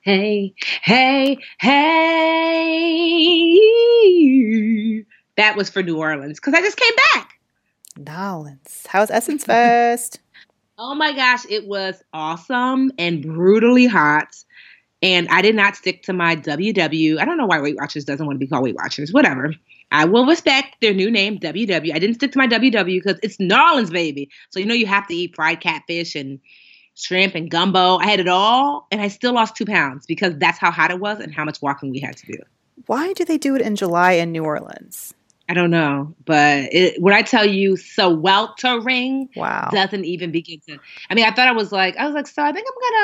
Hey, hey, hey. That was for New Orleans because I just came back. Dollins. How was Essence Fest? Oh my gosh, it was awesome and brutally hot. And I did not stick to my WW. I don't know why Weight Watchers doesn't want to be called Weight Watchers. Whatever. I will respect their new name, WW. I didn't stick to my WW because it's New Orleans, baby. So you know you have to eat fried catfish and shrimp and gumbo. I had it all, and I still lost 2 pounds because that's how hot it was and how much walking we had to do. Why do they do it in July in New Orleans? I don't know, but when I tell you, sweltering, wow, doesn't even begin to. I mean, I thought I was like, so I think I'm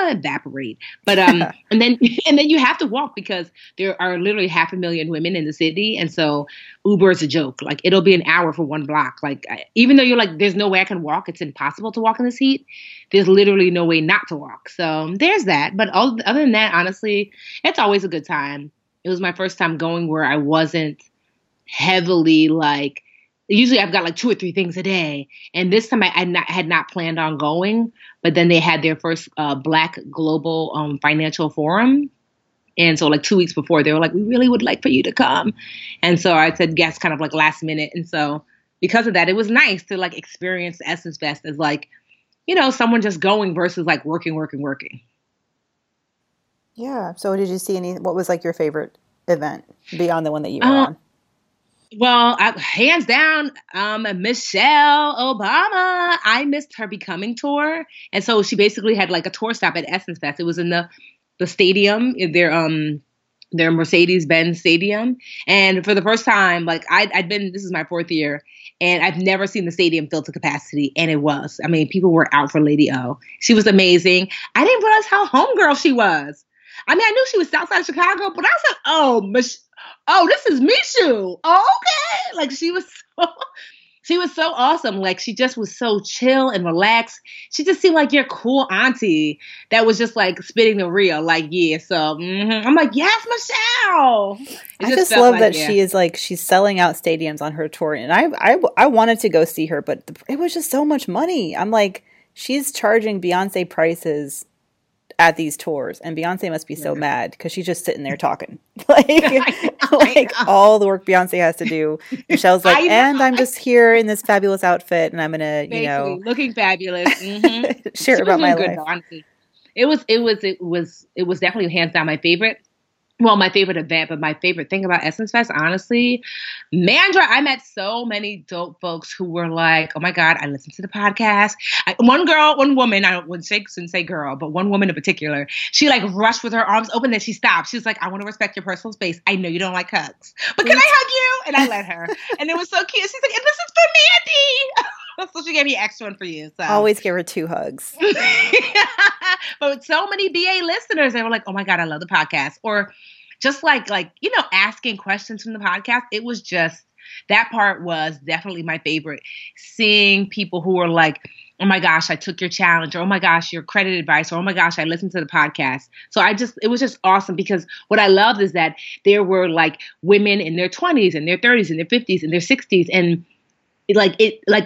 gonna evaporate. But and then you have to walk because there are literally 500,000 women in the city, and so Uber is a joke. Like it'll be an hour for one block. Like even though you're like, there's no way I can walk. It's impossible to walk in this heat. There's literally no way not to walk. So there's that. But other than that, honestly, it's always a good time. It was my first time going where I wasn't heavily like, usually I've got like 2 or 3 things a day. And this time I had not planned on going, but then they had their first Black Global Financial Forum. And so like 2 weeks before, they were like, we really would like for you to come. And so I said, yes, kind of like last minute. And so because of that, it was nice to like experience Essence Fest as like, you know, someone just going versus like working. Yeah. So did you see what was like your favorite event beyond the one that you were on? Well, hands down, Michelle Obama. I missed her Becoming tour. And so she basically had like a tour stop at Essence Fest. It was in the stadium, their Mercedes-Benz stadium. And for the first time, like I'd been, this is my 4th year, and I've never seen the stadium filled to capacity. And it was. I mean, people were out for Lady O. She was amazing. I didn't realize how homegirl she was. I mean, I knew she was Southside of Chicago, but I was like, oh, this is Michu. Oh, okay. Like she was so awesome. Like she just was so chill and relaxed. She just seemed like your cool auntie that was just like spitting the real. Like, yeah. So I'm like, yes, Michelle. I just love that. She is like, she's selling out stadiums on her tour. And I wanted to go see her, but it was just so much money. I'm like, she's charging Beyonce prices at these tours, and Beyonce must be so mad because she's just sitting there talking like all the work Beyonce has to do. Michelle's like, and I'm just here in this fabulous outfit, and I'm gonna, basically, you know, looking fabulous. Mm-hmm. Share about my life. Honestly, it was definitely hands down my favorite. Well, my favorite event, but my favorite thing about Essence Fest, honestly, Mandra, I met so many dope folks who were like, oh my God, I listened to the podcast. One woman, I wouldn't say girl, but one woman in particular, she like rushed with her arms open, then she stopped. She was like, I want to respect your personal space. I know you don't like hugs, but can I hug you? And I let her. And it was so cute. She's like, and this is for Mandy. So she gave me extra one for you. So. Always give her 2 hugs. But so many BA listeners, they were like, oh my God, I love the podcast. Or just like, you know, asking questions from the podcast. It was just, that part was definitely my favorite. Seeing people who were like, oh my gosh, I took your challenge, or oh my gosh, your credit advice, or oh my gosh, I listened to the podcast. So it was just awesome because what I loved is that there were like women in their 20s and their 30s and their 50s and their 60s, and like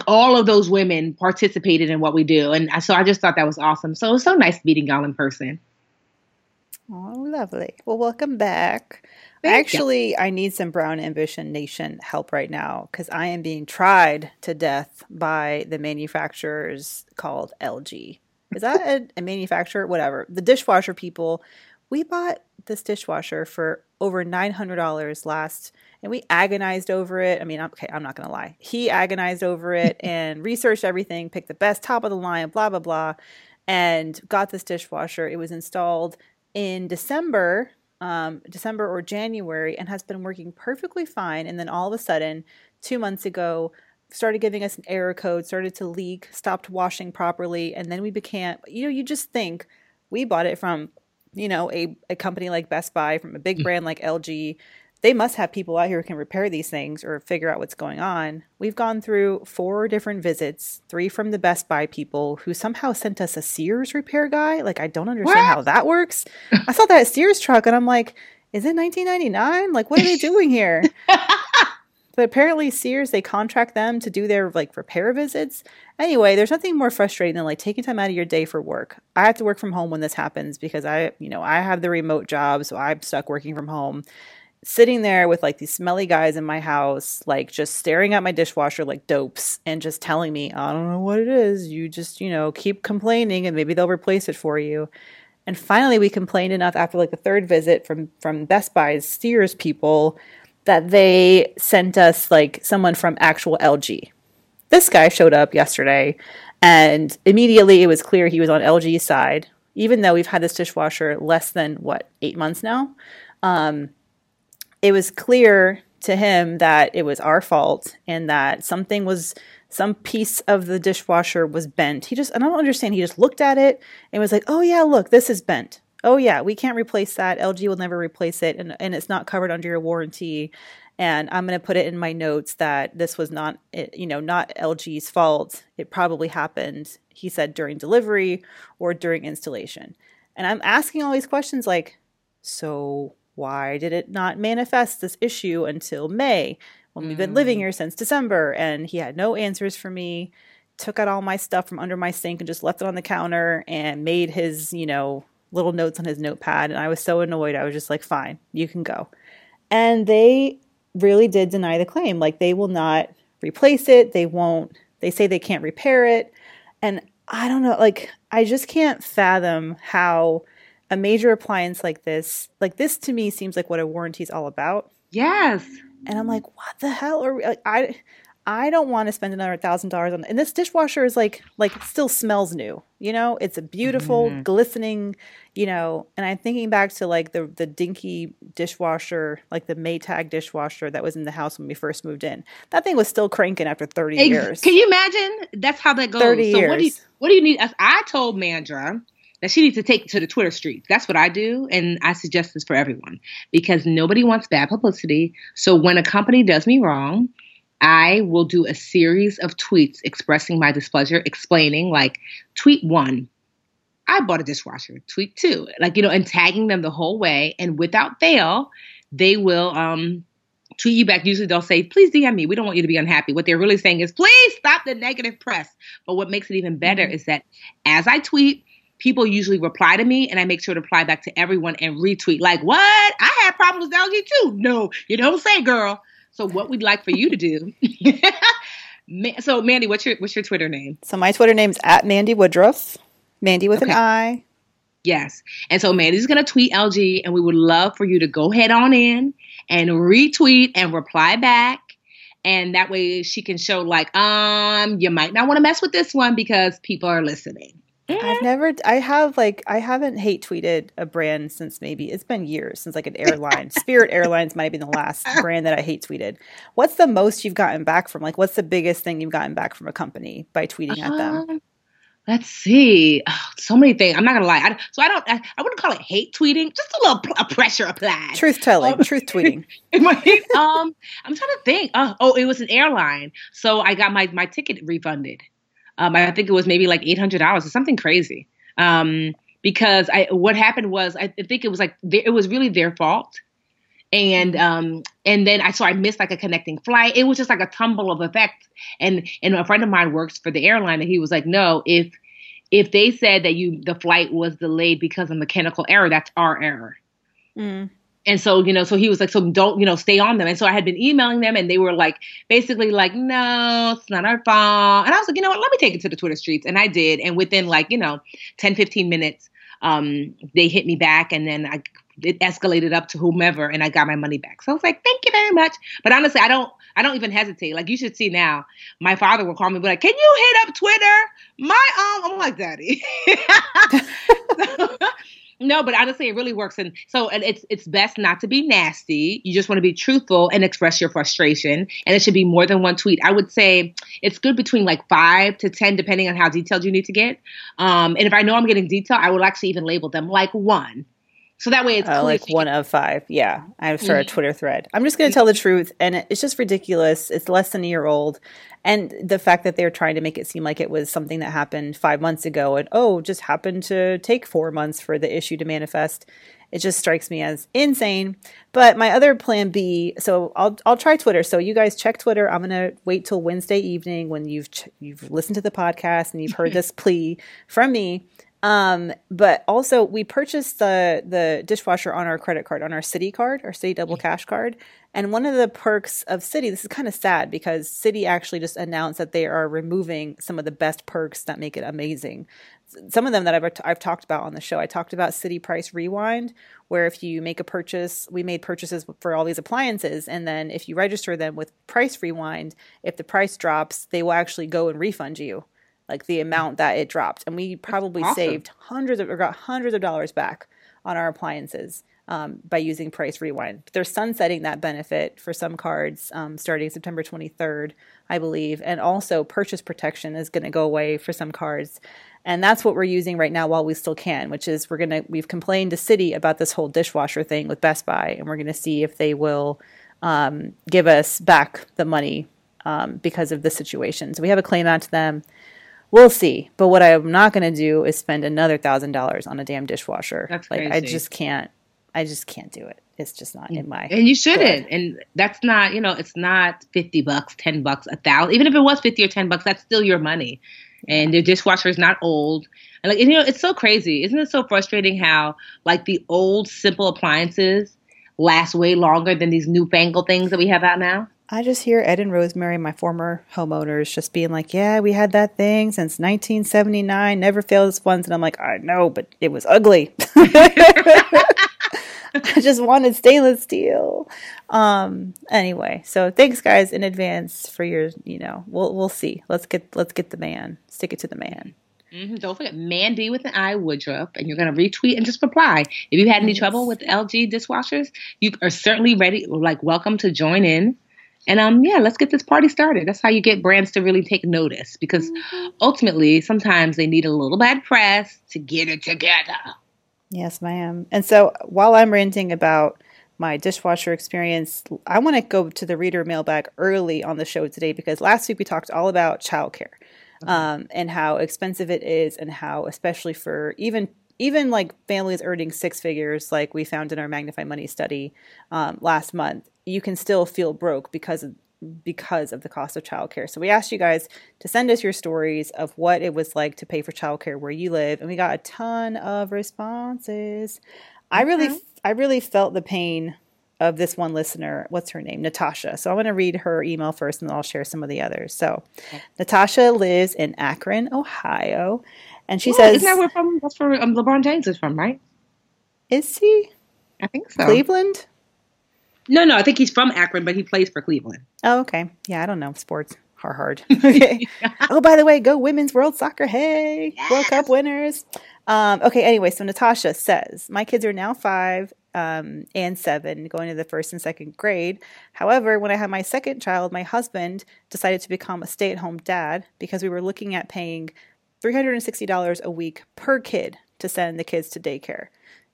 all of those women participated in what we do. And so I just thought that was awesome. So it was so nice meeting y'all in person. Oh, lovely. Well, welcome back. Thank you. I need some Brown Ambition Nation help right now because I am being tried to death by the manufacturers called LG. Is that a manufacturer? Whatever. The dishwasher people. We bought this dishwasher for over $900 last, and we agonized over it. I mean, okay, I'm not going to lie. He agonized over it and researched everything, picked the best, top of the line, blah, blah, blah, and got this dishwasher. It was installed in December or January, and has been working perfectly fine. And then all of a sudden, 2 months ago, started giving us an error code, started to leak, stopped washing properly. And then we became, you just think we bought it from, a company like Best Buy, from a big brand like LG. They must have people out here who can repair these things or figure out what's going on. We've gone through 4 different visits, 3 from the Best Buy people who somehow sent us a Sears repair guy. Like, I don't understand how that works. I saw that Sears truck and I'm like, is it 1999? Like, what are they doing here? But apparently Sears, they contract them to do their repair visits. Anyway, there's nothing more frustrating than taking time out of your day for work. I have to work from home when this happens because I have the remote job, so I'm stuck working from home. Sitting there with these smelly guys in my house, just staring at my dishwasher like dopes and just telling me, I don't know what it is. You just, keep complaining and maybe they'll replace it for you. And finally we complained enough after the third visit from Best Buy's Sears people that they sent us someone from actual LG. This guy showed up yesterday and immediately it was clear he was on LG's side, even though we've had this dishwasher less than 8 months now. It was clear to him that it was our fault and that some piece of the dishwasher was bent. And I don't understand. He just looked at it and was like, oh yeah, look, this is bent. Oh yeah, we can't replace that. LG will never replace it. And it's not covered under your warranty. And I'm going to put it in my notes that this was not, not LG's fault. It probably happened, he said, during delivery or during installation. And I'm asking all these questions so why did it not manifest this issue until May when we've been living here since December? And he had no answers for me, took out all my stuff from under my sink and just left it on the counter and made his, little notes on his notepad. And I was so annoyed. I was just like, fine, you can go. And they really did deny the claim. They will not replace it. They say they can't repair it. And I don't know, I just can't fathom how a major appliance like this to me seems like what a warranty is all about. Yes. And I'm like, what the hell are we, I don't want to spend another $1,000 on, and this dishwasher is still smells new, it's a beautiful glistening, and I'm thinking back to the dinky dishwasher, the Maytag dishwasher that was in the house when we first moved in. That thing was still cranking after 30 years. Can you imagine? That's how that goes. 30 years. What do you need? I told Mandra that she needs to take to the Twitter streets. That's what I do, and I suggest this for everyone because nobody wants bad publicity. So when a company does me wrong, I will do a series of tweets expressing my displeasure, explaining, tweet 1, I bought a dishwasher. Tweet 2, and tagging them the whole way. And without fail, they will tweet you back. Usually they'll say, please DM me. We don't want you to be unhappy. What they're really saying is, please stop the negative press. But what makes it even better is that as I tweet, people usually reply to me, and I make sure to reply back to everyone and retweet. What? I had problems with LG too. No, you don't say, girl. So what we'd like for you to do. So Mandy, what's your Twitter name? So my Twitter name's at Mandy Woodruff. Mandy with an I. Yes. And so Mandy's going to tweet LG, and we would love for you to go head on in and retweet and reply back. And that way she can show you might not want to mess with this one because people are listening. I haven't hate tweeted a brand since maybe it's been years since an airline. Spirit Airlines might have been the last brand that I hate tweeted. What's the most you've gotten back from? What's the biggest thing you've gotten back from a company by tweeting at them? Let's see. Oh, so many things. I'm not going to lie. I wouldn't call it hate tweeting. Just a little pressure applied. Truth telling. Truth tweeting. I'm trying to think. Oh, it was an airline. So I got my ticket refunded. I think it was maybe $800 or something crazy. Because what happened was, I think it was it was really their fault. And then I missed a connecting flight. It was just a tumble of effects. And a friend of mine works for the airline and he was like, no, if If they said that the flight was delayed because of mechanical error, that's our error. Mm. And so, so he was like, so don't, stay on them. And so I had been emailing them and they were like, basically like, no, it's not our fault. And I was like, you know what, let me take it to the Twitter streets. And I did. And within 10, 15 minutes, they hit me back and then it escalated up to whomever and I got my money back. So I was like, thank you very much. But honestly, I don't even hesitate. Like you should see now, my father will call me and be like, can you hit up Twitter? I'm like, Daddy. No, but honestly, it really works. And so it's best not to be nasty. You just want to be truthful and express your frustration. And it should be more than one tweet. I would say it's good between 5 to 10, depending on how detailed you need to get. And if I know I'm getting detailed, I will actually even label them like one. So that way it's clear. Like one of five. Yeah. I have started a Twitter thread. I'm just going to tell the truth. And it's just ridiculous. It's less than a year old. And the fact that they're trying to make it seem like it was something that happened 5 months ago and, just happened to take 4 months for the issue to manifest. It just strikes me as insane. But my other plan B, so I'll try Twitter. So you guys check Twitter. I'm going to wait till Wednesday evening when you've listened to the podcast and you've heard this plea from me. But also we purchased the dishwasher on our credit card, on our Citi card, our Citi double cash card. And one of the perks of Citi, this is kind of sad because Citi actually just announced that they are removing some of the best perks that make it amazing. Some of them that I've talked about on the show. I talked about Citi Price Rewind, where if you make a purchase, we made purchases for all these appliances. And then if you register them with Price Rewind, if the price drops, they will actually go and refund you. Like the amount that it dropped. And we probably saved got hundreds of dollars back on our appliances by using Price Rewind. They're sunsetting that benefit for some cards starting September 23rd, I believe. And also purchase protection is going to go away for some cards. And that's what we're using right now while we still can, which is we've complained to Citi about this whole dishwasher thing with Best Buy. And we're going to see if they will give us back the money because of the situation. So we have a claim out to them. We'll see. But what I'm not going to do is spend another $1,000 on a damn dishwasher. That's crazy. I just can't do it. It's just not in my. And you shouldn't. Blood. And that's not, it's not $50, $10, $1,000. Even if it was $50 or $10, that's still your money. And the dishwasher is not old. And it's so crazy. Isn't it so frustrating how the old simple appliances last way longer than these newfangled things that we have out now? I just hear Ed and Rosemary, my former homeowners, just being like, yeah, we had that thing since 1979, never failed us once. And I'm like, I know, but it was ugly. I just wanted stainless steel. Anyway, so thanks guys in advance for your, we'll see. Let's get the man. Stick it to the man. Mm-hmm. Don't forget Mandy with an I Woodruff, and you're going to retweet and just reply. If you had any trouble with LG dishwashers, you are certainly ready, welcome to join in. And let's get this party started. That's how you get brands to really take notice, because ultimately sometimes they need a little bad press to get it together. Yes, ma'am. And so while I'm ranting about my dishwasher experience, I want to go to the reader mailbag early on the show today, because last week we talked all about childcare and how expensive it is, and how especially for even families earning six figures, like we found in our Magnify Money study last month, you can still feel broke because of the cost of childcare. So we asked you guys to send us your stories of what it was like to pay for childcare where you live, and we got a ton of responses. Okay. I really felt the pain of this one listener. What's her name? Natasha. So I want to read her email first, and then I'll share some of the others. So Natasha lives in Akron, Ohio, and she says, "Isn't that where from? That's where LeBron James is from, right? Is he? I think so. Cleveland." No, I think he's from Akron, but he plays for Cleveland. Oh, okay. Yeah, I don't know. Sports are hard. Okay. Oh, by the way, go Women's World Soccer. Hey, yes. World Cup winners. Okay, anyway, so Natasha says, my kids are now 5 and 7, going to the 1st and 2nd grade. However, when I had my second child, my husband decided to become a stay-at-home dad because we were looking at paying $360 a week per kid to send the kids to daycare.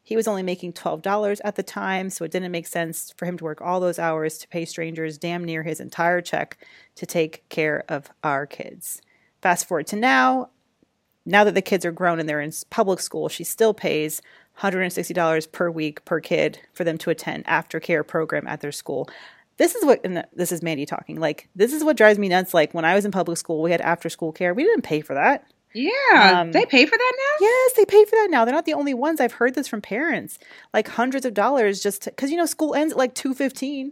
He was only making $12 at the time, so it didn't make sense for him to work all those hours to pay strangers damn near his entire check to take care of our kids. Fast forward to now that the kids are grown and they're in public school, she still pays $160 per week per kid for them to attend aftercare program at their school. This is Mandy talking. This is what drives me nuts. When I was in public school, we had after school care. We didn't pay for that. Yeah. They pay for that now? Yes, they pay for that now. They're not the only ones. I've heard this from parents, like hundreds of dollars just because, you know, school ends at like 2:15.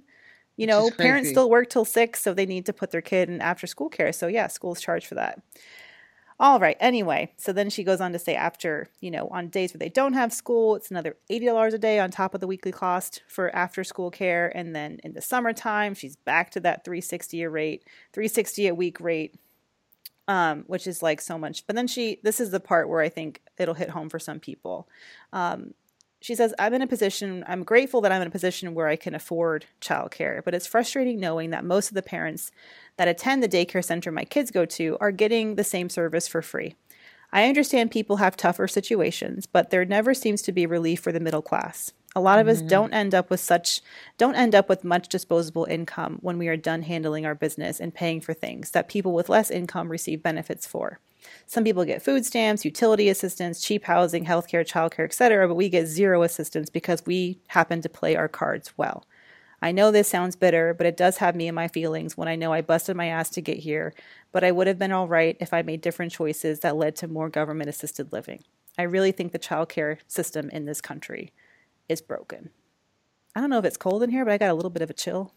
You know, parents still work till 6, so they need to put their kid in after school care. So, yeah, schools charge for that. All right. Anyway, so then she goes on to say after, you know, on days where they don't have school, it's another $80 a day on top of the weekly cost for after school care. And then in the summertime, she's back to that $360 a week rate, which is like so much. But then this is the part where I think it'll hit home for some people. She says, I'm grateful that I'm in a position where I can afford childcare, but it's frustrating knowing that most of the parents that attend the daycare center my kids go to are getting the same service for free. I understand people have tougher situations, but there never seems to be relief for the middle class. A lot of us don't end up with much disposable income when we are done handling our business and paying for things that people with less income receive benefits for. Some people get food stamps, utility assistance, cheap housing, healthcare, childcare, etc., but we get zero assistance because we happen to play our cards well. I know this sounds bitter, but it does have me in my feelings when I know I busted my ass to get here, but I would have been all right if I made different choices that led to more government-assisted living. I really think the childcare system in this country is broken. I don't know if it's cold in here, but I got a little bit of a chill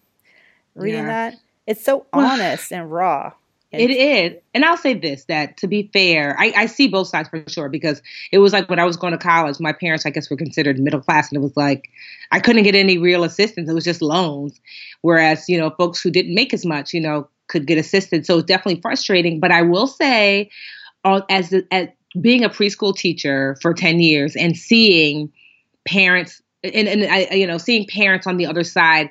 reading that. It's so honest and raw. It is. And I'll say this, that to be fair, I see both sides for sure, because it was like when I was going to college, my parents, I guess, were considered middle class. And it was like, I couldn't get any real assistance. It was just loans. Whereas, you know, folks who didn't make as much, you know, could get assistance. So it's definitely frustrating. But I will say, as being a preschool teacher for 10 years and seeing parents seeing parents on the other side,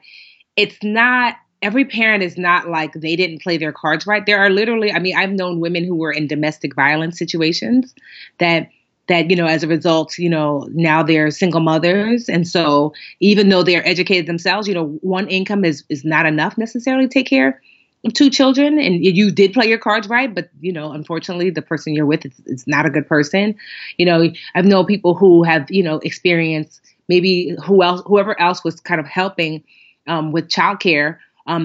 it's not, every parent is not like they didn't play their cards right. There are literally, I mean, I've known women who were in domestic violence situations that, you know, as a result, you know, now they're single mothers. And so even though they're educated themselves, you know, one income is not enough necessarily to take care of two children. And you did play your cards right. But, you know, unfortunately, the person you're with is not a good person. You know, I've known people who have, you know, experienced maybe whoever else was kind of helping with childcare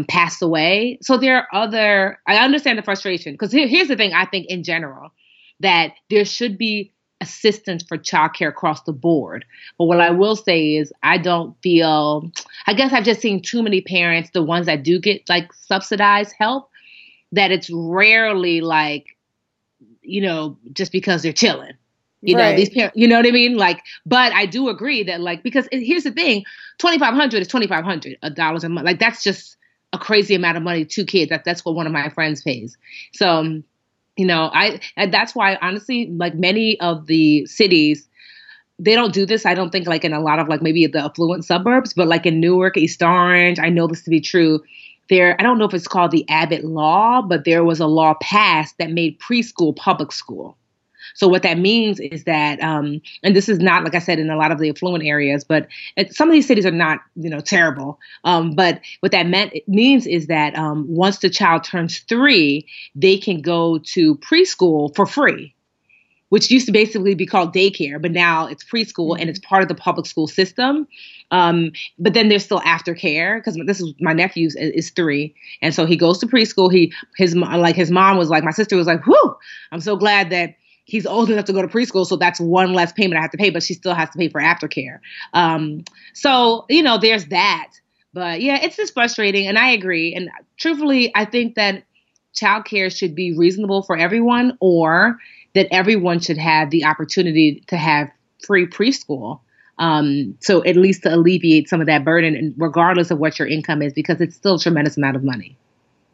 passed away. So there are I understand the frustration, because here's the thing, I think in general, that there should be assistance for childcare across the board. But what I will say is I guess I've just seen too many parents, the ones that do get like subsidized help, that it's rarely like, you know, just because they're chilling. You know, these parents, you know what I mean? Like, but I do agree that like, because here's the thing, $2,500 is $2,500 a month. Like that's just a crazy amount of money, two kids. That's what one of my friends pays. So, you know, and that's why honestly, like many of the cities, they don't do this. I don't think like in a lot of like maybe the affluent suburbs, but like in Newark, East Orange, I know this to be true. There, I don't know if it's called the Abbott Law, but there was a law passed that made preschool public school. So what that means is that, and this is not, like I said, in a lot of the affluent areas, but some of these cities are not, you know, terrible. But what that means is that once the child turns 3, they can go to preschool for free, which used to basically be called daycare, but now it's preschool and it's part of the public school system. But then there's still aftercare, because this is my nephew's is 3. And so he goes to preschool. His mom was like, my sister was like, whew, I'm so glad that he's old enough to go to preschool, so that's one less payment I have to pay, but she still has to pay for aftercare. So, you know, there's that. But, yeah, it's just frustrating, and I agree. And truthfully, I think that childcare should be reasonable for everyone, or that everyone should have the opportunity to have free preschool. So at least to alleviate some of that burden, regardless of what your income is, because it's still a tremendous amount of money.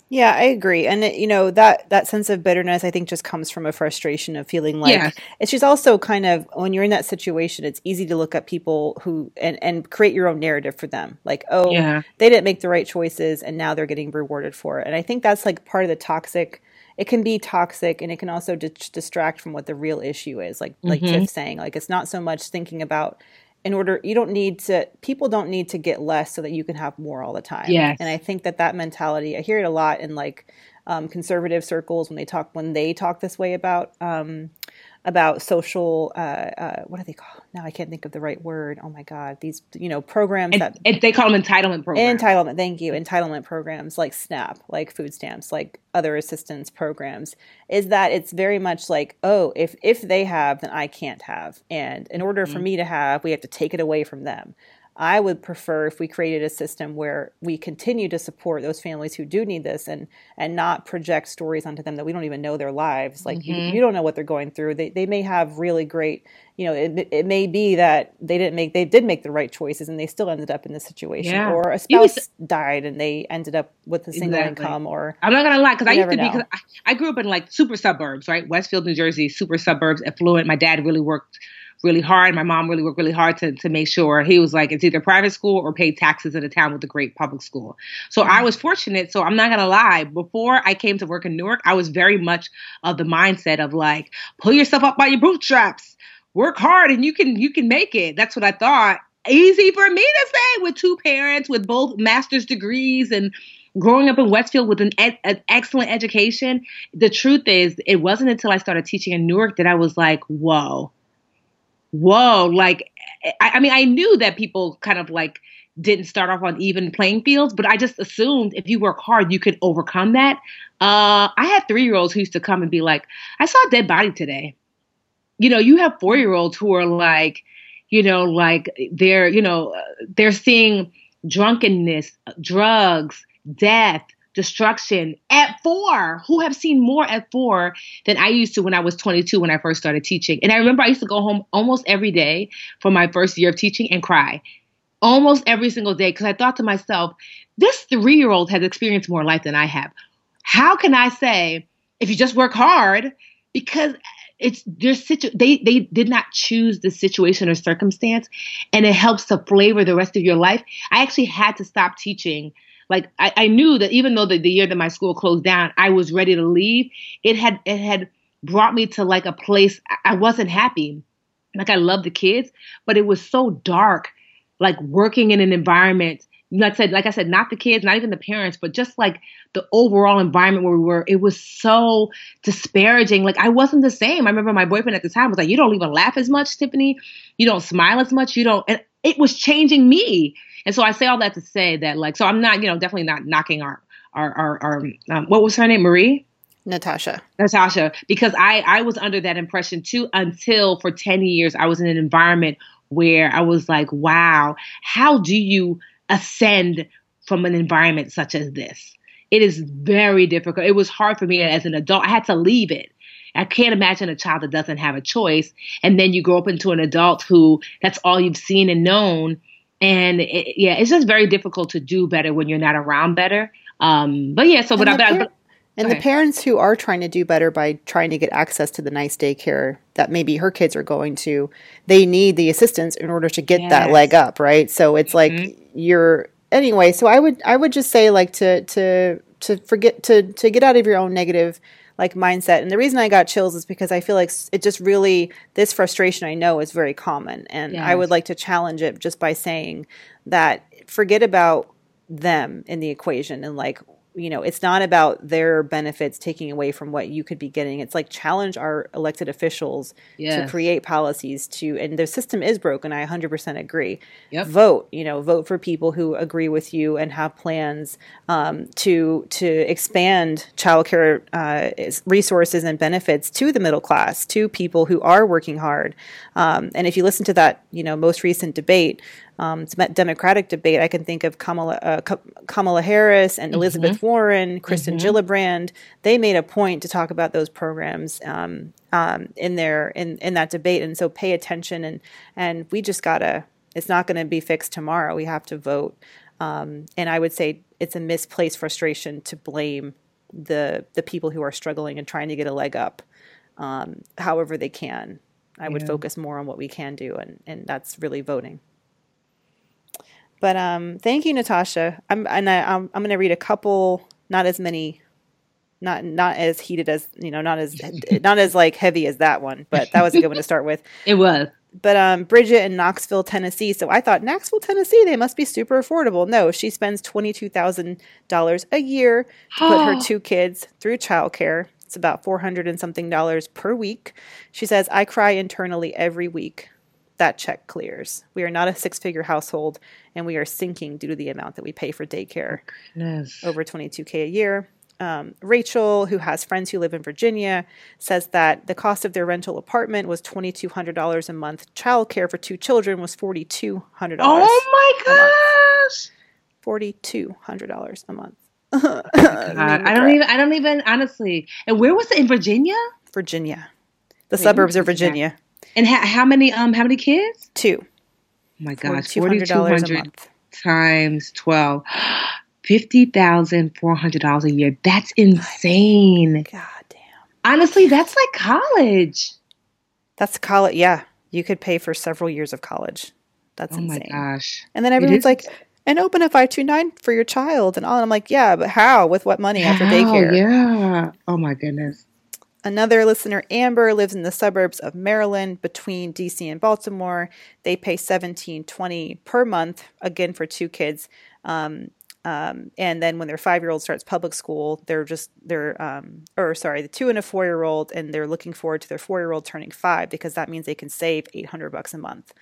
Yeah, I agree. And, you know, that sense of bitterness, I think, just comes from a frustration of feeling like it's just also kind of when you're in that situation, it's easy to look at people who and create your own narrative for them. Like, oh, they didn't make the right choices and now they're getting rewarded for it. And I think that's like part of the toxic. It can be toxic, and it can also distract from what the real issue is. Like Tiff saying, like, it's not so much thinking about people don't need to get less so that you can have more all the time. Yes. And I think that mentality, I hear it a lot in like conservative circles when they talk this way about about social, what are they called? Now I can't think of the right word. Oh my God. These, you know, programs that they call them entitlement programs. Entitlement. Thank you. Entitlement programs like SNAP, like food stamps, like other assistance programs, is that it's very much like, oh, if they have, then I can't have. And in order for me to have, we have to take it away from them. I would prefer if we created a system where we continue to support those families who do need this and not project stories onto them that we don't even know their lives. Like you don't know what they're going through. They may have really great, you know, it may be that they did make the right choices and they still ended up in this situation, or a spouse died and they ended up with a single income. Or I'm not gonna lie, because I used to be, because I grew up in like super suburbs, right? Westfield, New Jersey, super suburbs, affluent. My dad really worked really hard. My mom really worked really hard to make sure. He was like, it's either private school or pay taxes in a town with a great public school. So I was fortunate. So I'm not going to lie. Before I came to work in Newark, I was very much of the mindset of like, pull yourself up by your bootstraps, work hard and you can make it. That's what I thought. Easy for me to say with two parents, with both master's degrees and growing up in Westfield with an excellent education. The truth is, it wasn't until I started teaching in Newark that I was like, whoa, like, I mean, I knew that people kind of like didn't start off on even playing fields, but I just assumed if you work hard, you could overcome that. I had 3-year-olds who used to come and be like, I saw a dead body today. You know, you have 4-year-olds who are like, you know, like they're, you know, they're seeing drunkenness, drugs, death, destruction at 4, who have seen more at 4 than I used to when I was 22 when I first started teaching. And I remember I used to go home almost every day for my first year of teaching and cry almost every single day because I thought to myself, this 3-year-old has experienced more life than I have. How can I say if you just work hard, because it's their they did not choose the situation or circumstance, and it helps to flavor the rest of your life. I actually had to stop teaching. Like I knew that even though the year that my school closed down, I was ready to leave. It had brought me to like a place I wasn't happy. Like I loved the kids, but it was so dark, like working in an environment. Like I said, not the kids, not even the parents, but just like the overall environment where we were, it was so disparaging. Like I wasn't the same. I remember my boyfriend at the time was like, you don't even laugh as much, Tiffany. You don't smile as much. You don't. And it was changing me. And so I say all that to say that, like, so I'm not, you know, definitely not knocking our what was her name? Marie? Natasha. Because I was under that impression too, until for 10 years, I was in an environment where I was like, wow, how do you ascend from an environment such as this? It is very difficult. It was hard for me as an adult. I had to leave it. I can't imagine a child that doesn't have a choice. And then you grow up into an adult who that's all you've seen and known. And it's just very difficult to do better when you're not around better. The parents who are trying to do better by trying to get access to the nice daycare that maybe her kids are going to, they need the assistance in order to get that leg up, right? So it's like you're anyway. So I would just say like to forget to get out of your own negative like mindset. And the reason I got chills is because I feel like it just really, this frustration I know is very common. And I would like to challenge it just by saying that forget about them in the equation. And like, you know, it's not about their benefits taking away from what you could be getting. It's like challenge our elected officials to create policies to, and their system is broken. I 100% agree. Yep. Vote for people who agree with you and have plans to expand childcare resources and benefits to the middle class, to people who are working hard. And if you listen to that, you know, most recent debate, Democratic debate, I can think of Kamala Harris and Elizabeth Warren, Kristen Gillibrand. They made a point to talk about those programs in that debate, and so pay attention. And we just gotta. It's not going to be fixed tomorrow. We have to vote. And I would say it's a misplaced frustration to blame the people who are struggling and trying to get a leg up, however they can. I would focus more on what we can do, and that's really voting. But thank you, Natasha. I'm going to read a couple, not as many, not as heated as, you know, not as like heavy as that one, but that was a good one to start with. It was. But Bridget in Knoxville, Tennessee. So I thought Knoxville, Tennessee, they must be super affordable. No, she spends $22,000 a year to put her 2 kids through childcare. It's about $400 and something per week. She says, I cry internally every week that check clears. We are not a six-figure household, and we are sinking due to the amount that we pay for daycare, over $22K a year. Rachel, who has friends who live in Virginia, says that the cost of their rental apartment was $2,200 a month. Childcare for two children was $4,200. Oh my gosh! $4,200 a month. God, I don't even honestly. And where was it, in Virginia? Virginia, the suburbs of Virginia. And how many kids? Two. Oh my gosh, $4,200 a month times 12. $50,400 a year. That's insane. God damn. Honestly, that's like college. That's college. Yeah. You could pay for several years of college. That's insane. Oh my gosh. And then everyone's like, and open a 529 for your child and all. And I'm like, yeah, but how? With what money after daycare? Yeah. Oh my goodness. Another listener, Amber, lives in the suburbs of Maryland between DC and Baltimore. They pay $1,720 per month, again, for two kids. And then when their 5-year-old starts public school, the 2- and 4-year-old, and they're looking forward to their 4-year-old turning 5, because that means they can save $800 a month,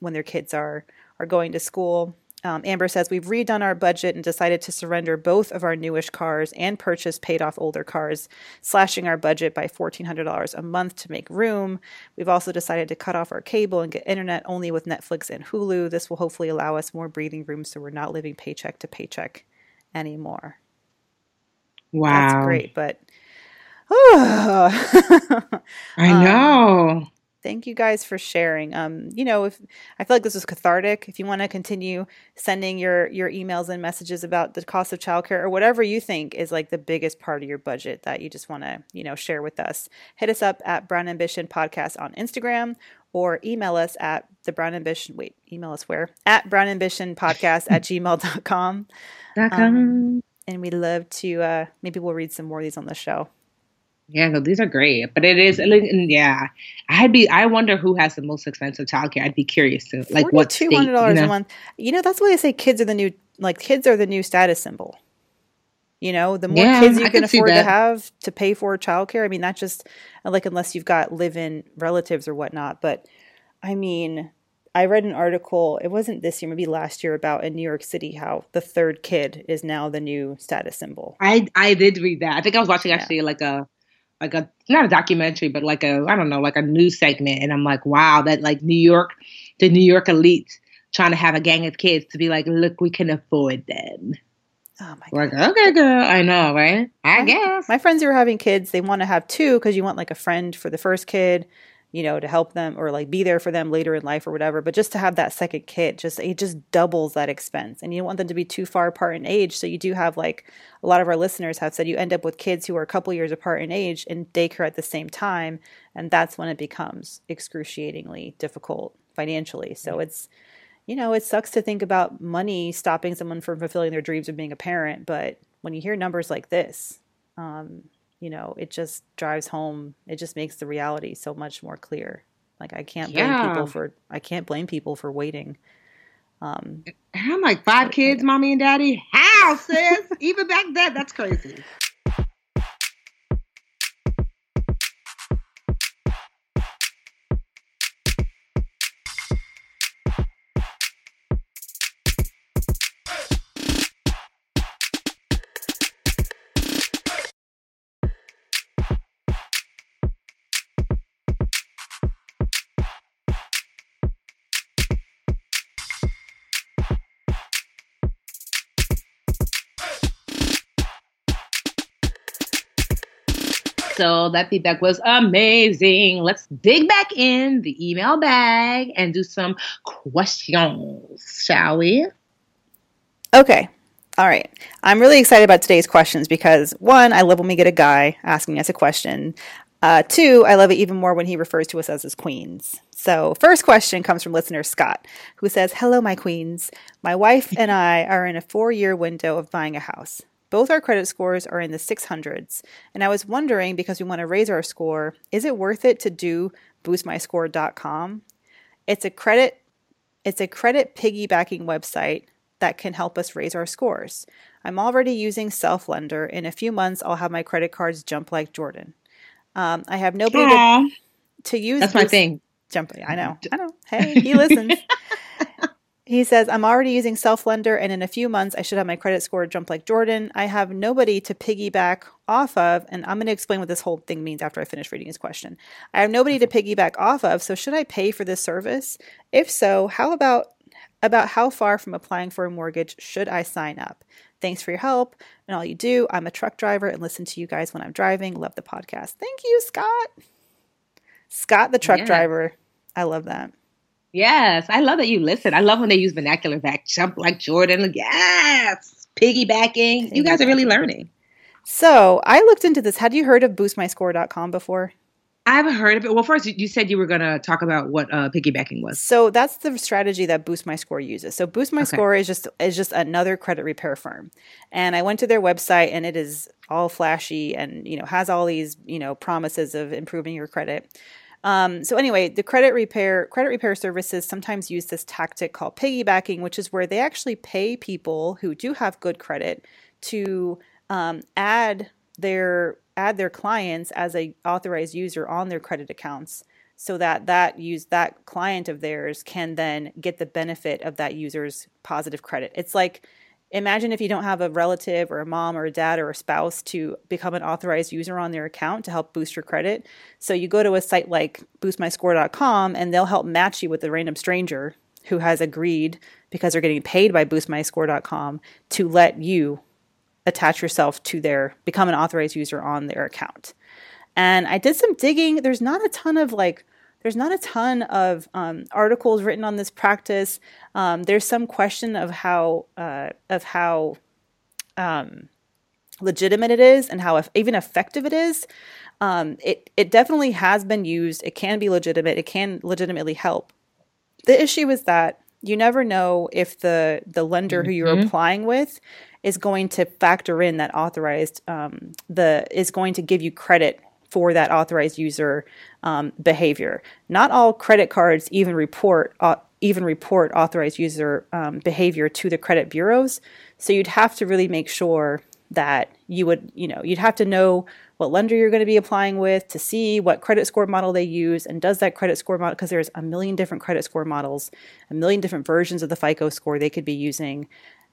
when their kids are going to school. Amber says, we've redone our budget and decided to surrender both of our newish cars and purchase paid off older cars, slashing our budget by $1,400 a month to make room. We've also decided to cut off our cable and get internet only with Netflix and Hulu. This will hopefully allow us more breathing room so we're not living paycheck to paycheck anymore. Wow. That's great, but I know. Thank you guys for sharing. If I feel like this was cathartic. If you want to continue sending your emails and messages about the cost of childcare or whatever you think is like the biggest part of your budget that you just want to, share with us, hit us up at Brown Ambition Podcast on Instagram, or email us at Brown Ambition Podcast @gmail.com. And we'd love to, maybe we'll read some more of these on the show. Yeah, no, these are great, but it is. Yeah, I wonder who has the most expensive childcare. I'd be curious to like what state. $200 a month. That's why they say kids are the new status symbol. The more kids you can afford to have to pay for childcare. I mean, not just like unless you've got live-in relatives or whatnot. But I mean, I read an article. It wasn't this year, maybe last year, about in New York City how the third kid is now the new status symbol. I did read that. I think I was watching not a documentary, but like a news segment. And I'm like, wow, that like New York, the New York elite trying to have a gang of kids to be like, look, we can afford them. Oh my God. Like, okay, girl. I know, right? I guess. My friends who are having kids, they want to have two because you want like a friend for the first kid, to help them or like be there for them later in life or whatever. But just to have that second kid, it just doubles that expense. And you don't want them to be too far apart in age. So you do have like a lot of our listeners have said you end up with kids who are a couple years apart in age and daycare at the same time. And that's when it becomes excruciatingly difficult financially. So it's, it sucks to think about money stopping someone from fulfilling their dreams of being a parent. But when you hear numbers like this, it just drives home. It just makes the reality so much more clear. Like I can't blame people for waiting. I'm like 5 kids, waiting. Mommy and daddy. How, sis? Even back then, that's crazy. So that feedback was amazing. Let's dig back in the email bag and do some questions, shall we? Okay. All right. I'm really excited about today's questions because, one, I love when we get a guy asking us a question. Two, I love it even more when he refers to us as his queens. So first question comes from listener Scott, who says, hello, my queens. My wife and I are in a 4-year window of buying a house. Both our credit scores are in the 600s, and I was wondering, because we want to raise our score, is it worth it to do BoostMyScore.com? It's a credit piggybacking website that can help us raise our scores. I'm already using Self Lender. In a few months, I'll have my credit cards jump like Jordan. I have nobody to use. That's my thing. Jumping. I know. Hey, he listens. He says, I'm already using Self Lender, and in a few months, I should have my credit score jump like Jordan. I have nobody to piggyback off of, and I'm going to explain what this whole thing means after I finish reading his question. I have nobody to piggyback off of, so should I pay for this service? If so, how about how far from applying for a mortgage should I sign up? Thanks for your help and all you do. I'm a truck driver and listen to you guys when I'm driving. Love the podcast. Thank you, Scott. Scott, the truck driver. I love that. Yes, I love that you listen. I love when they use vernacular back, jump like Jordan. Yes, piggybacking. You guys are really learning. So I looked into this. Had you heard of BoostMyScore.com before? I haven't heard of it. Well, first, you said you were going to talk about what piggybacking was. So that's the strategy that BoostMyScore uses. So BoostMyScore is just another credit repair firm. And I went to their website, and it is all flashy and, has all these, promises of improving your credit. So anyway, the credit repair services sometimes use this tactic called piggybacking, which is where they actually pay people who do have good credit to add their clients as an authorized user on their credit accounts, so that client of theirs can then get the benefit of that user's positive credit. It's like, imagine if you don't have a relative or a mom or a dad or a spouse to become an authorized user on their account to help boost your credit. So you go to a site like BoostMyScore.com, and they'll help match you with a random stranger who has agreed, because they're getting paid by BoostMyScore.com, to let you attach yourself to become an authorized user on their account. And I did some digging. There's not a ton of articles written on this practice. There's some question of how legitimate it is and how even effective it is. It definitely has been used. It can be legitimate. It can legitimately help. The issue is that you never know if the lender who you're applying with is going to factor in that authorized is going to give you credit for that authorized user behavior. Not all credit cards even report authorized user behavior to the credit bureaus. So you'd have to really make sure that you'd have to know what lender you're going to be applying with to see what credit score model they use, and does that credit score model, because there's a million different credit score models, a million different versions of the FICO score they could be using.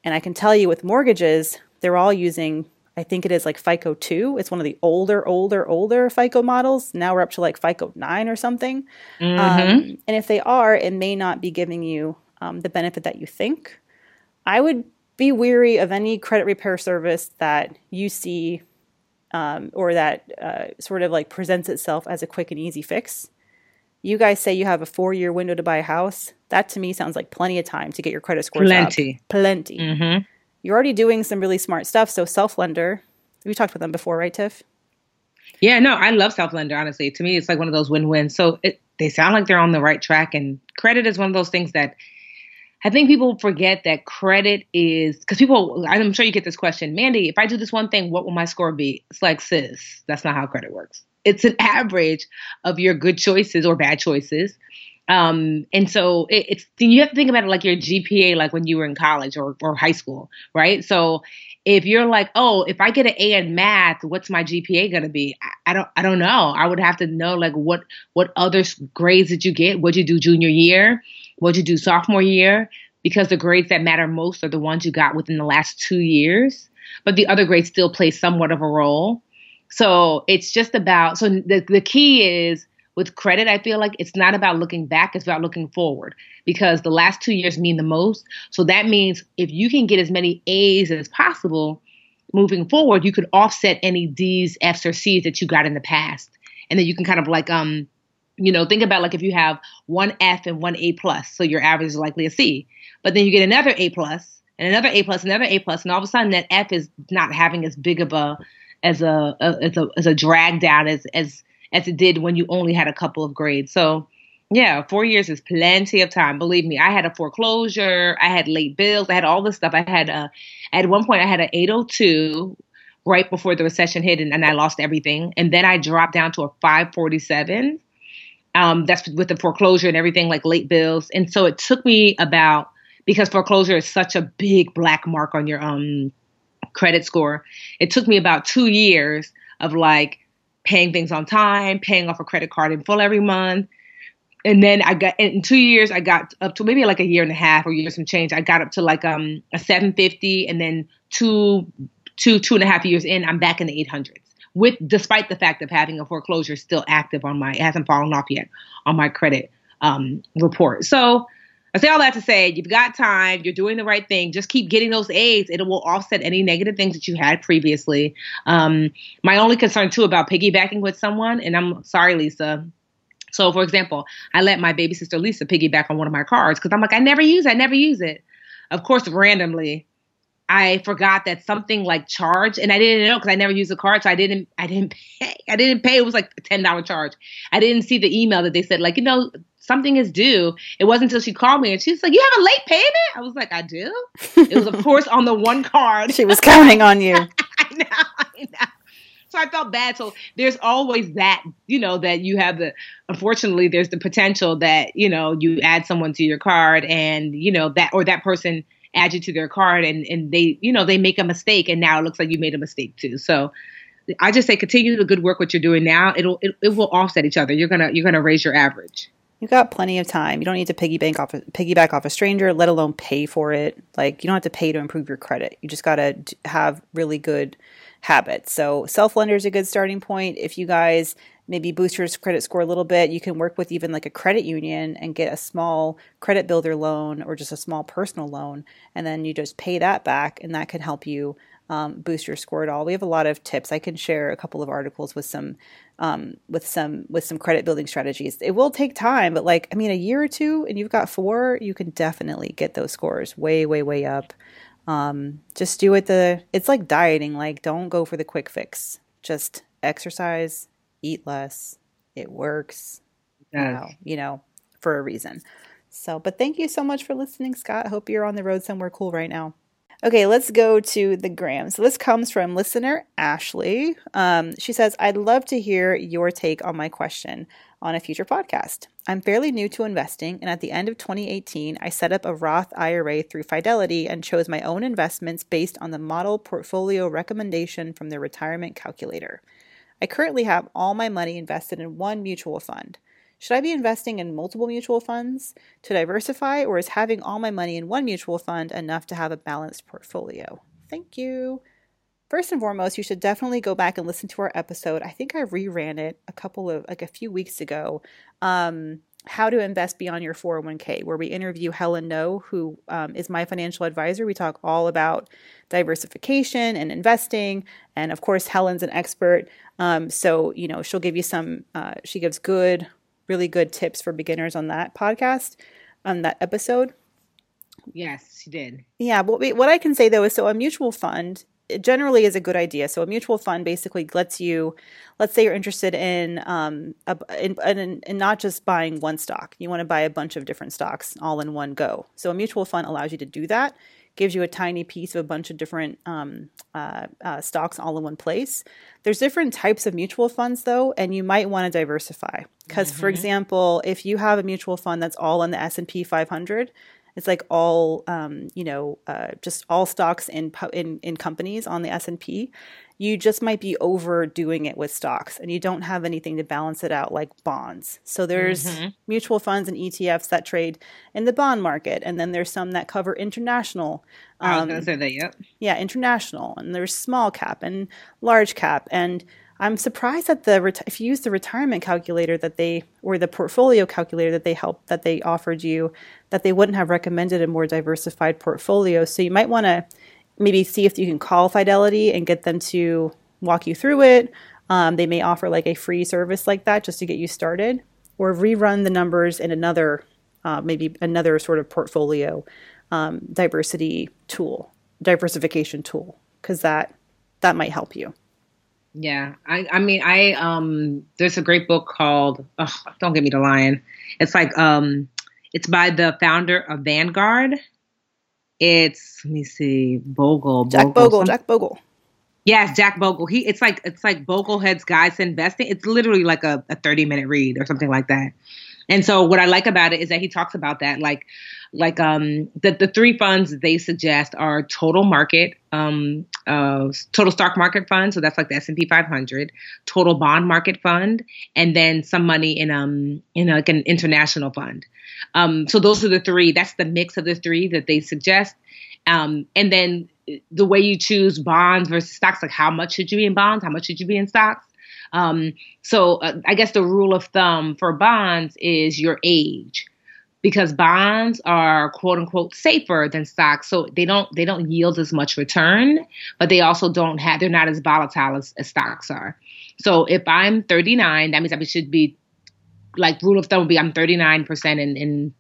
And I can tell you with mortgages, they're all using, I think it is like FICO 2. It's one of the older FICO models. Now we're up to like FICO 9 or something. Mm-hmm. And if they are, it may not be giving you the benefit that you think. I would be weary of any credit repair service that you see or that sort of like presents itself as a quick and easy fix. You guys say you have a 4-year window to buy a house. That to me sounds like plenty of time to get your credit scores up. Plenty. Mm-hmm. You're already doing some really smart stuff. So Self Lender, we talked about them before, right, Tiff? Yeah, no, I love Self Lender, honestly. To me, it's like one of those win-wins. So they sound like they're on the right track. And credit is one of those things that I think people forget, that credit is, because people, I'm sure you get this question, Mandy, if I do this one thing, what will my score be? It's like, sis, that's not how credit works. It's an average of your good choices or bad choices. And so it's, you have to think about it like your GPA, like when you were in college or high school, right? So if you're like, oh, if I get an A in math, what's my GPA going to be? I don't know. I would have to know like what other grades did you get? What'd you do junior year? What'd you do sophomore year? Because the grades that matter most are the ones you got within the last 2 years, but the other grades still play somewhat of a role. So it's just about, so the key is, with credit, I feel like it's not about looking back, it's about looking forward, because the last 2 years mean the most. So that means if you can get as many A's as possible moving forward, you could offset any D's, F's, or C's that you got in the past. And then you can kind of like, think about like if you have one F and one A plus, so your average is likely a C, but then you get another A plus and another A plus, another A plus, and all of a sudden that F is not having as big of a drag down as it did when you only had a couple of grades. So yeah, 4 years is plenty of time. Believe me, I had a foreclosure. I had late bills. I had all this stuff. I had at one point I had an 802 right before the recession hit, and I lost everything. And then I dropped down to a 547. That's with the foreclosure and everything, like late bills. And so it took me because foreclosure is such a big black mark on your credit score. It took me about 2 years of like paying things on time, paying off a credit card in full every month. And then I got, in 2 years, I got up to maybe like a year and a half or year some change. I got up to like a 750, and then two and a half years in, I'm back in the 800s. Despite the fact of having a foreclosure still active on my, it hasn't fallen off yet on my credit report. So I say all that to say, you've got time, you're doing the right thing. Just keep getting those A's. It will offset any negative things that you had previously. My only concern too about piggybacking with someone, and I'm sorry, Lisa. So for example, I let my baby sister Lisa piggyback on one of my cards because I'm like, I never use it. Of course, randomly, I forgot that something like charge, and I didn't know because I never used the card, so I didn't pay. It was like a $10 charge. I didn't see the email that they said like, you know, something is due. It wasn't until she called me and she's like, "You have a late payment?" I was like, "I do." It was of course on the one card. She was counting on you. I know. So I felt bad. So there's always that, you know, that you have the, unfortunately, there's the potential that, you know, you add someone to your card and, you know, that, or that person add you to their card and they, you know, they make a mistake and now it looks like you made a mistake too. So I just say continue the good work what you're doing now. It will offset each other. You're gonna raise your average. You got plenty of time. You don't need to piggyback off a stranger, let alone pay for it. Like you don't have to pay to improve your credit. You just gotta have really good habits. So Self Lender is a good starting point. If you guys maybe boost your credit score a little bit, you can work with even like a credit union and get a small credit builder loan or just a small personal loan. And then you just pay that back and that can help you boost your score at all. We have a lot of tips. I can share a couple of articles with some credit building strategies. It will take time, but like, I mean, a year or two and you've got four, you can definitely get those scores way, way, way up. Just do it. It's like dieting, like don't go for the quick fix, just exercise. Eat less. It works. You know, for a reason. So, but thank you so much for listening, Scott. Hope you're on the road somewhere cool right now. Okay, let's go to the gram. So this comes from listener Ashley. She says, I'd love to hear your take on my question on a future podcast. I'm fairly new to investing, and at the end of 2018, I set up a Roth IRA through Fidelity and chose my own investments based on the model portfolio recommendation from their retirement calculator. I currently have all my money invested in one mutual fund. Should I be investing in multiple mutual funds to diversify, or is having all my money in one mutual fund enough to have a balanced portfolio? Thank you. First and foremost, you should definitely go back and listen to our episode. I think I reran it a few weeks ago. How to invest beyond your 401k, where we interview Helen Ngo, who is my financial advisor. We talk all about diversification and investing. And of course, Helen's an expert. So, you know, she'll give you she gives really good tips for beginners on that podcast, on that episode. Yes, she did. Yeah. What I can say though is, so a mutual fund, it generally is a good idea. So a mutual fund basically lets you, let's say you're interested in not just buying one stock. You want to buy a bunch of different stocks all in one go. So a mutual fund allows you to do that, gives you a tiny piece of a bunch of different stocks all in one place. There's different types of mutual funds though, and you might want to diversify. Because for example, if you have a mutual fund that's all in the S&P 500, it's like all, just all stocks in companies on the S&P. You just might be overdoing it with stocks and you don't have anything to balance it out like bonds. So there's mutual funds and ETFs that trade in the bond market. And then there's some that cover international. I was going to say that, yep. Yeah, international. And there's small cap and large cap. And I'm surprised that if you use the retirement calculator or the portfolio calculator that they offered you, that they wouldn't have recommended a more diversified portfolio. So you might want to maybe see if you can call Fidelity and get them to walk you through it. They may offer like a free service like that just to get you started, or rerun the numbers in another sort of portfolio diversification tool, because that might help you. Yeah. I mean, there's a great book called, Don't Get Me to Lying. It's like, it's by the founder of Vanguard. It's, let me see, Jack Bogle. Yes, Jack Bogle. It's like Boglehead's Guide to Investing. It's literally like a 30-minute read or something like that. And so what I like about it is that he talks about that, the three funds they suggest are total market, total stock market fund. So that's like the S&P 500, total bond market fund, and then some money in an international fund. So those are the three. That's the mix of the three that they suggest. And then the way you choose bonds versus stocks, like how much should you be in bonds? How much should you be in stocks? So I guess the rule of thumb for bonds is your age, because bonds are quote unquote safer than stocks. So they don't yield as much return, but they also they're not as volatile as stocks are. So if I'm 39, that means I should be, like, rule of thumb would be I'm 39%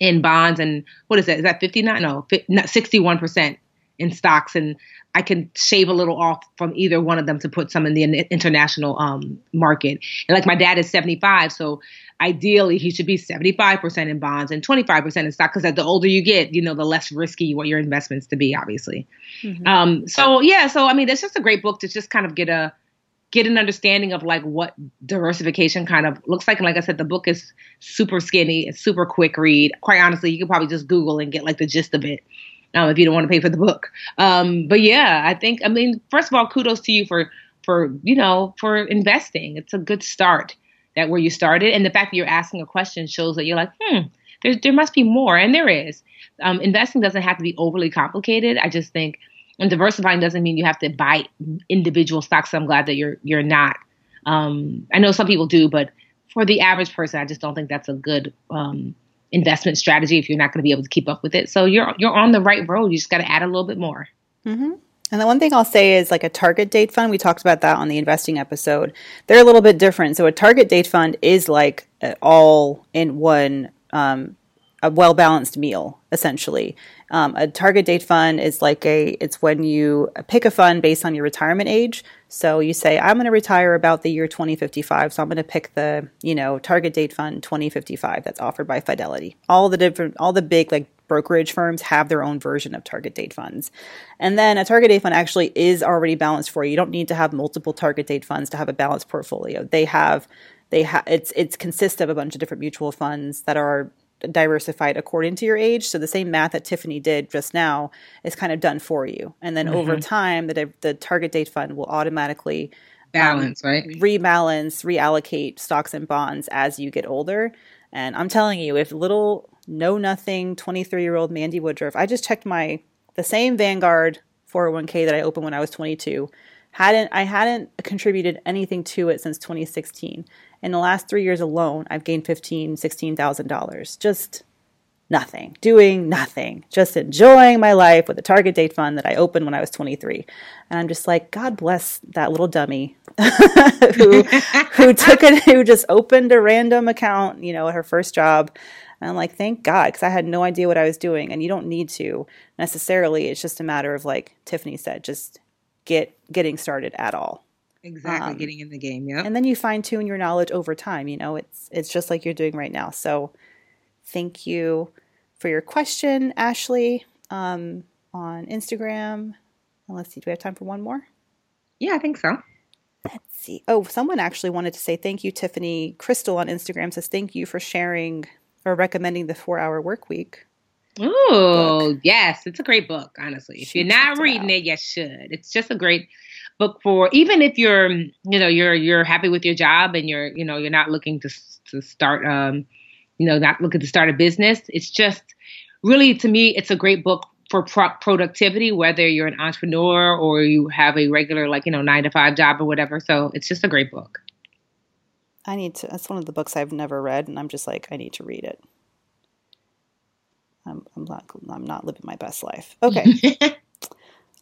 in bonds, and what is that? Is that 59? No, 61% in stocks, and I can shave a little off from either one of them to put some in the international market. And like my dad is 75, so ideally he should be 75% in bonds and 25% in stocks, because the older you get, the less risky you want your investments to be, obviously. Mm-hmm. So I mean, that's just a great book to just kind of get an understanding of like what diversification kind of looks like. And like I said, the book is super skinny. It's super quick read. Quite honestly, you can probably just Google and get like the gist of it. If you don't want to pay for the book. But yeah, I mean, first of all, kudos to you for investing. It's a good start that where you started. And the fact that you're asking a question shows that you're like, there must be more. And there is. Investing doesn't have to be overly complicated. I just think, and diversifying doesn't mean you have to buy individual stocks. I'm glad that you're not. I know some people do, but for the average person, I just don't think that's a good investment strategy if you're not going to be able to keep up with it. So you're on the right road. You just got to add a little bit more. Mm-hmm. And the one thing I'll say is, like, a target date fund, we talked about that on the investing episode. They're a little bit different. So a target date fund is like all in one, a well-balanced meal, essentially. A target date fund is it's when you pick a fund based on your retirement age. So you say, I'm going to retire about the year 2055. So I'm going to pick the, target date fund 2055 that's offered by Fidelity. All the big brokerage firms have their own version of target date funds. And then a target date fund actually is already balanced for you. You don't need to have multiple target date funds to have a balanced portfolio. It consists of a bunch of different mutual funds that are diversified according to your age. So the same math that Tiffany did just now is kind of done for you. And then over time, the target date fund will automatically balance, rebalance, reallocate stocks and bonds as you get older. And I'm telling you, if little know nothing 23-year-old Mandy Woodruff, I just checked the same Vanguard 401k that I opened when I was 22. I hadn't contributed anything to it since 2016. In the last 3 years alone, I've gained $15,000, $16,000. Just nothing, doing nothing, just enjoying my life with a target date fund that I opened when I was 23. And I'm just like, God bless that little dummy who just opened a random account, at her first job. And I'm like, thank God, because I had no idea what I was doing. And you don't need to necessarily. It's just a matter of, like Tiffany said, just getting started at all. Exactly. Getting in the game. Yeah. And then you fine tune your knowledge over time. It's just like you're doing right now. So thank you for your question, Ashley, on Instagram. And let's see, do we have time for one more? Yeah, I think so. Let's see. Oh, someone actually wanted to say thank you, Tiffany. Crystal on Instagram says, thank you for sharing or recommending the 4-Hour Workweek. Oh, yes. It's a great book, honestly. If you're not reading it, you should. It's just a great book for, even if you're happy with your job and you're not looking to start, not looking to start a business. It's just really, to me, it's a great book for productivity, whether you're an entrepreneur or you have a regular, 9-to-5 job or whatever. So it's just a great book. That's one of the books I've never read, and I'm just like, I need to read it. I'm not living my best life. Okay.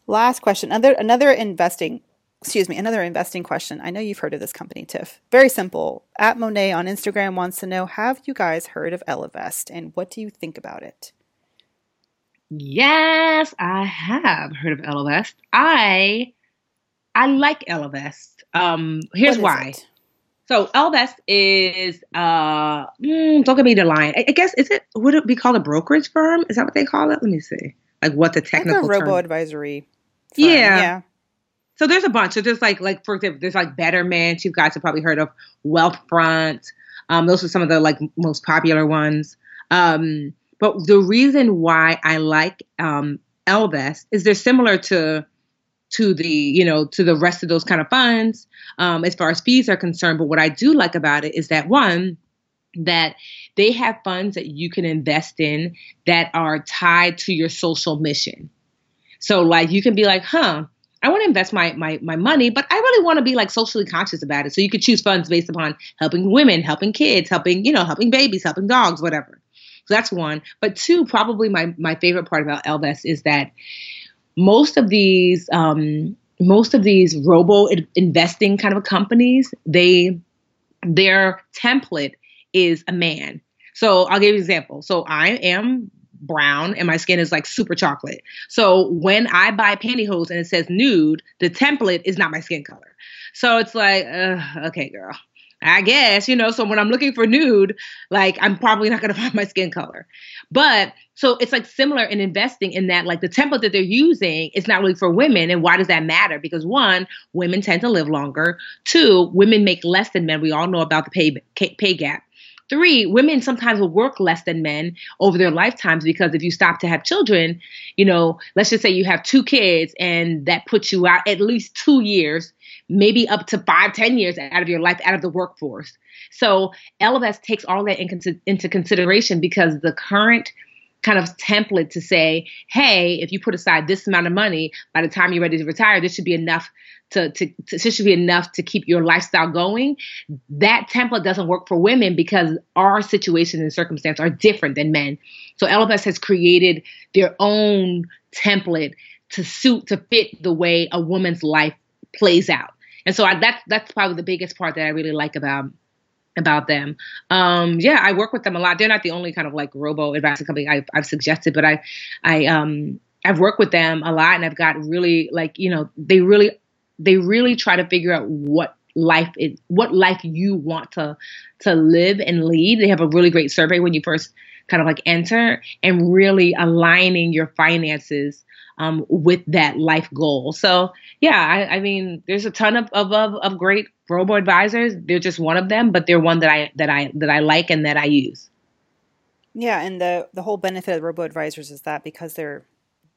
Last question. Another investing question. I know you've heard of this company, Tiff. Very simple. @Monet on Instagram wants to know, have you guys heard of Ellevest, and what do you think about it? Yes, I have heard of Ellevest. I like Ellevest. Here's why. It? So Ellevest is, don't give me the line. I guess, would it be called a brokerage firm? Is that what they call it? Let me see. What the technical term. Like a robo-advisory firm. Yeah. So there's a bunch. So there's for example, there's Betterment. You've probably heard of Wealthfront. Those are some of the most popular ones. But the reason why I like Ellevest is they're similar to the rest of those kind of funds as far as fees are concerned. But what I do like about it is that that they have funds that you can invest in that are tied to your social mission. So you can be like, I want to invest my money, but I really want to be socially conscious about it. So you could choose funds based upon helping women, helping kids, helping babies, helping dogs, whatever. So that's one. But two, probably my favorite part about Ellevest is that most of these robo investing kind of companies, their template is a man. So I'll give you an example. So I am brown and my skin is super chocolate. So when I buy pantyhose and it says nude, the template is not my skin color. So it's okay, girl, I guess, so when I'm looking for nude, I'm probably not going to find my skin color. But so it's similar in investing in that, the template that they're using is not really for women. And why does that matter? Because one, women tend to live longer. Two, women make less than men. We all know about the pay gap. Three, women sometimes will work less than men over their lifetimes, because if you stop to have children, let's just say you have 2 kids and that puts you out at least 2 years, maybe up to 5-10 years out of your life, out of the workforce. So Ellevest takes all that into consideration, because the current kind of template to say, hey, if you put aside this amount of money, by the time you're ready to retire, this should be enough to keep your lifestyle going. That template doesn't work for women, because our situation and circumstance are different than men. So Ellevest has created their own template to fit the way a woman's life plays out. And so that's probably the biggest part that I really like about them. I work with them a lot. They're not the only kind of robo advising company I've suggested, but I've worked with them a lot, and I've got really they really try to figure out what life you want to live and lead. They have a really great survey when you first kind of enter, and really aligning your finances with that life goal. So I mean, there's a ton of great robo advisors. They're just one of them, but they're one that I like and that I use. Yeah, and the whole benefit of robo advisors is that because they're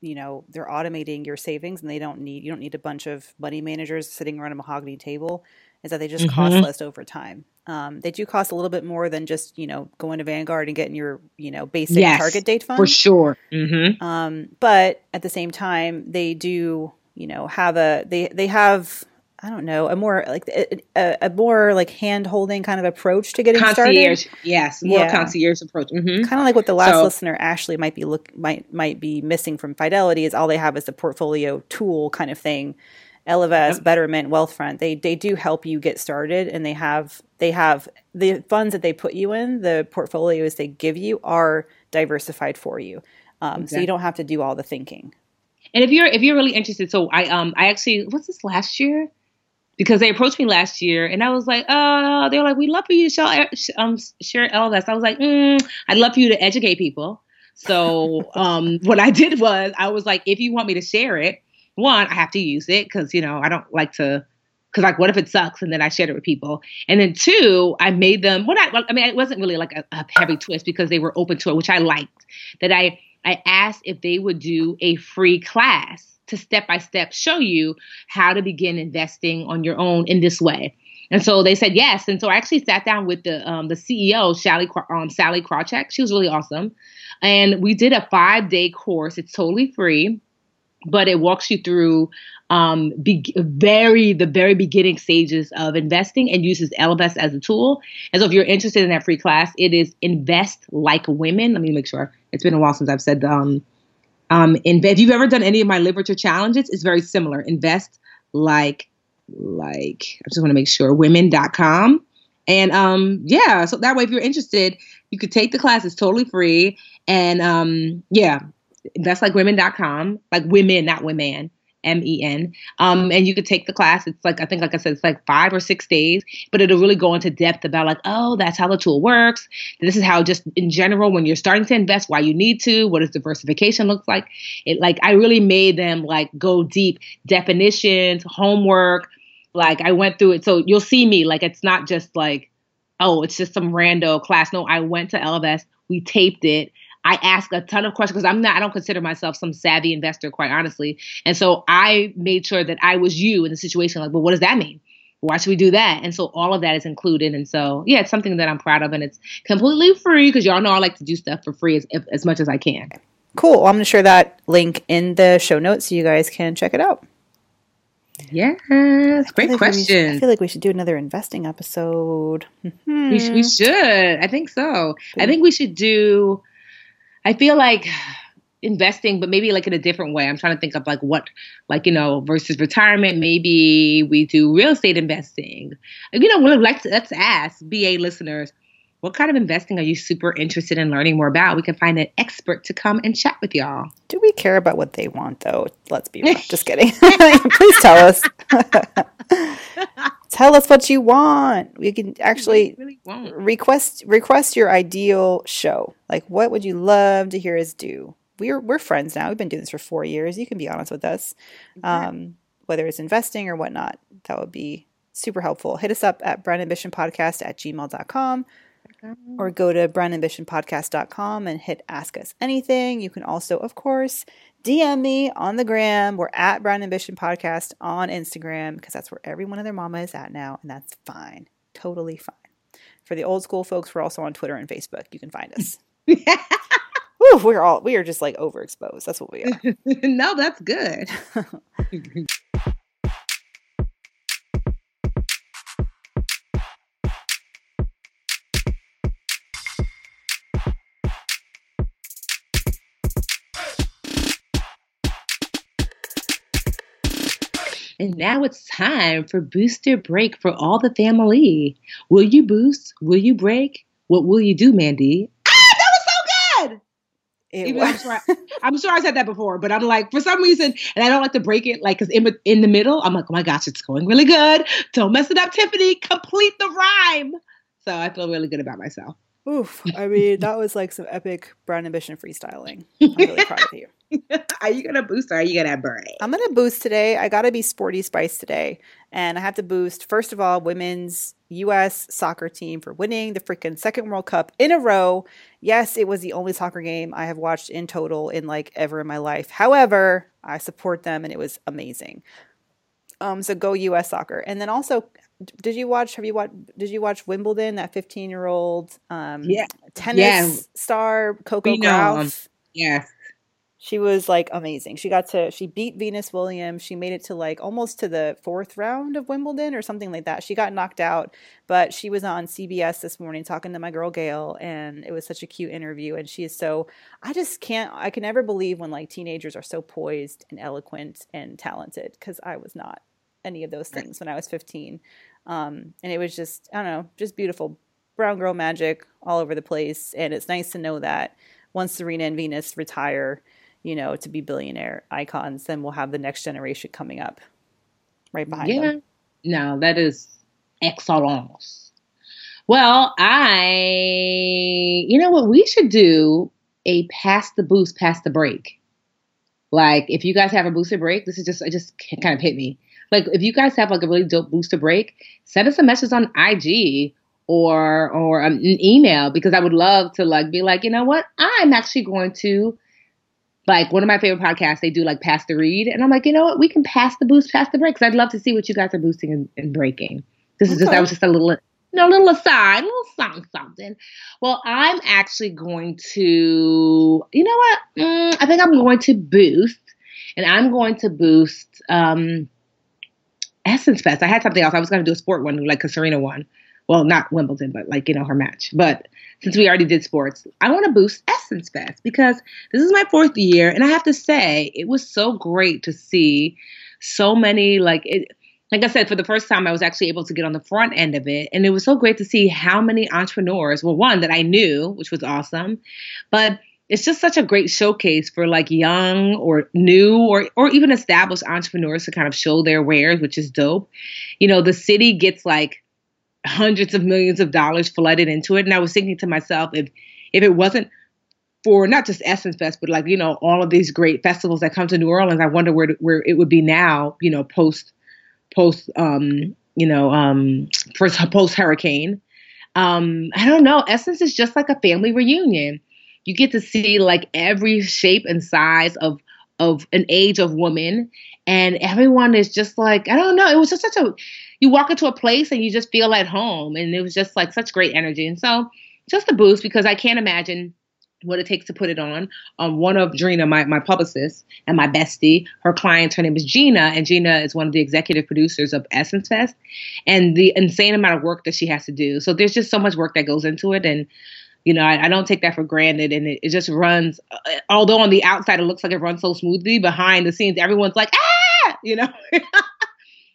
automating your savings, and you don't need a bunch of money managers sitting around a mahogany table, is that they just cost less over time. They do cost a little bit more than just, going to Vanguard and getting your, basic target date fund. For sure. Mm-hmm. But at the same time, they do, have a more hand-holding kind of approach to getting concierge, started. Yes, more concierge approach. Mm-hmm. Kind of like what the last listener, Ashley, might be missing from Fidelity, is all they have is the portfolio tool kind of thing. Ellevest, Betterment, Wealthfront, they do help you get started, and they have the funds that they put you in, the portfolios they give you are diversified for you. So you don't have to do all the thinking. And if you're really interested, so I actually, what's this, last year? Because they approached me last year, and I was like, oh, they were like, we'd love for you to share Ellevest. I was like, I'd love for you to educate people. So what I did was, I was like, if you want me to share it, one, I have to use it, because, I don't like to, because what if it sucks? And then I shared it with people. And then two, I made them, it wasn't really a heavy twist, because they were open to it, which I liked, that I asked if they would do a free class to step-by-step show you how to begin investing on your own in this way. And so they said yes. And so I actually sat down with the CEO, Sally Krawcheck. She was really awesome. And we did a 5-day course. It's totally free, but it walks you through the very beginning stages of investing, and uses Ellevest as a tool. And so if you're interested in that free class, it is Invest Like Women. Let me make sure. It's been a while since I've said if you've ever done any of my literature challenges, it's very similar. Invest like I just want to make sure, women.com. And so that way, if you're interested, you could take the class. It's totally free. And that's like women.com, like women, not women, MEN. And you could take the class. It's I think, like I said, it's 5 or 6 days, but it'll really go into depth about that's how the tool works. This is how, just in general, when you're starting to invest, why you need to, what does diversification look like? I really made them go deep, definitions, homework. I went through it. So you'll see me, it's not just oh, it's just some rando class. No, I went to Ellevest. We taped it. I asked a ton of questions because I don't consider myself some savvy investor, quite honestly. And so I made sure that I was you in the situation. Like, well, what does that mean? Why should we do that? And so all of that is included. And so, yeah, it's something that I'm proud of, and it's completely free because y'all know I like to do stuff for free as much as I can. Cool. I'm going to share that link in the show notes so you guys can check it out. Yes. Great question. I feel like we should do another investing episode. We should. I think so. I think we should do, I feel like investing, but maybe like in a different way. I'm trying to think of like what, like, you know, versus retirement. Maybe we do real estate investing. You know, we'd like to, let's ask BA listeners, what kind of investing are you super interested in learning more about? We can find an expert to come and chat with y'all. Do we care about what they want, though? Let's be real. Just kidding. Please tell us. Tell us what you want. We can actually request your ideal show. Like, what would you love to hear us do? We're friends now. We've been doing this for 4 years. You can be honest with us, whether it's investing or whatnot. That would be super helpful. Hit us up at brandambitionpodcast@gmail.com. Or go to brandambitionpodcast.com and hit Ask Us Anything. You can also, of course, DM me on the gram. We're at brandambitionpodcast on Instagram because that's where every one of their mama is at now. And that's fine. Totally fine. For the old school folks, we're also on Twitter and Facebook. You can find us. Woo, we are just like overexposed. That's what we are. No, that's good. And now it's time for Booster Break for all the family. Will you boost? Will you break? What will you do, Mandy? Ah, that was so good! I'm sure I said that before, but I'm like, for some reason, and I don't like to break it, like, because in the middle, I'm like, oh my gosh, it's going really good. Don't mess it up, Tiffany. Complete the rhyme. So I feel really good about myself. Oof. I mean, that was like some epic Brown Ambition freestyling. I'm really proud of you. Are you going to boost or are you going to break? I'm going to boost today. I got to be sporty spice today. And I have to boost, first of all, women's U.S. soccer team for winning the freaking second World Cup in a row. Yes, it was the only soccer game I have watched in total in like ever in my life. However, I support them and it was amazing. So go U.S. soccer. And then also, did you watch Wimbledon, that 15-year-old tennis star Coco Gauff? Yes. She was like amazing. She beat Venus Williams. She made it to like almost to the fourth round of Wimbledon or something like that. She got knocked out, but she was on CBS this morning talking to my girl Gail, and it was such a cute interview. And she is so, I can never believe when like teenagers are so poised and eloquent and talented, because I was not any of those things when I was 15. And it was just, I don't know, just beautiful brown girl magic all over the place. And it's nice to know that once Serena and Venus retire, you know, to be billionaire icons, then we'll have the next generation coming up right behind them. No, that is excellence. Well, you know what? We should do a pass the boost, pass the break. Like, if you guys have a booster break, it just kind of hit me. Like, if you guys have like a really dope booster break, send us a message on IG or an email, because I would love to like be like, you know what? I'm actually going to, like, one of my favorite podcasts, they do like pass the read. And I'm like, you know what? We can pass the boost, pass the break. Because I'd love to see what you guys are boosting and breaking. That was just a little aside, a little something. Well, I'm actually going to, you know what? I think I'm going to boost. And I'm going to boost Essence Fest. I had something else. I was going to do a sport one, like a Serena one. Well, not Wimbledon, but like, you know, her match. But since we already did sports, I want to boost Essence Fest because this is my fourth year. And I have to say, it was so great to see so many, like I said, for the first time, I was actually able to get on the front end of it. And it was so great to see how many entrepreneurs, well, one that I knew, which was awesome, but it's just such a great showcase for like young or new or even established entrepreneurs to kind of show their wares, which is dope. You know, the city gets like hundreds of millions of dollars flooded into it. And I was thinking to myself, if it wasn't for not just Essence Fest, but like, you know, all of these great festivals that come to New Orleans, I wonder where it would be now, you know, post hurricane. I don't know. Essence is just like a family reunion. You get to see like every shape and size of an age of woman. And everyone is just like, I don't know. It was just such a, you walk into a place and you just feel at home. And it was just like such great energy. And so just a boost, because I can't imagine what it takes to put it on. One of Drina, my publicist and my bestie, her client, her name is Gina, and Gina is one of the executive producers of Essence Fest, and the insane amount of work that she has to do. So there's just so much work that goes into it, and you know, I don't take that for granted, and it just runs, although on the outside it looks like it runs so smoothly, behind the scenes everyone's like, ah, you know.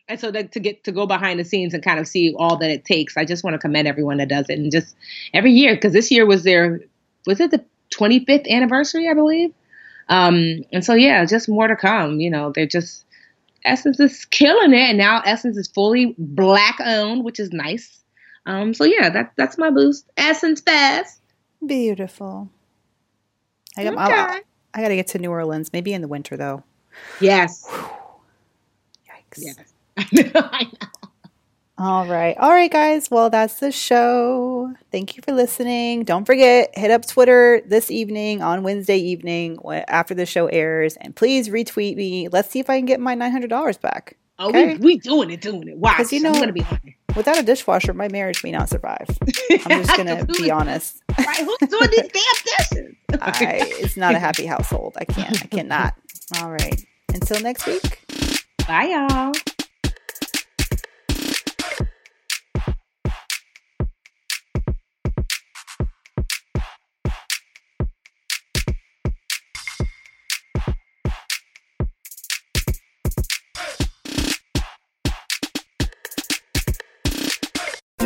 And so that, to go behind the scenes and kind of see all that it takes, I just want to commend everyone that does it, and just every year, because this year was it the 25th anniversary, I believe. And so, yeah, just more to come. You know, they're just, Essence is killing it. And now Essence is fully Black owned, which is nice. So, yeah, that's my boost. Essence Fest. Beautiful. I got to get to New Orleans, maybe in the winter, though. Yes. Whew. Yikes. Yes. I know. All right, guys. Well, that's the show. Thank you for listening. Don't forget, hit up Twitter this evening on Wednesday evening after the show airs, and please retweet me. Let's see if I can get my $900 back. Oh, okay? we doing it. Watch. Because you know, I'm gonna be without a dishwasher, my marriage may not survive. I'm just gonna be honest. Right? Who's doing these damn dishes? It's not a happy household. I cannot. All right. Until next week. Bye, y'all.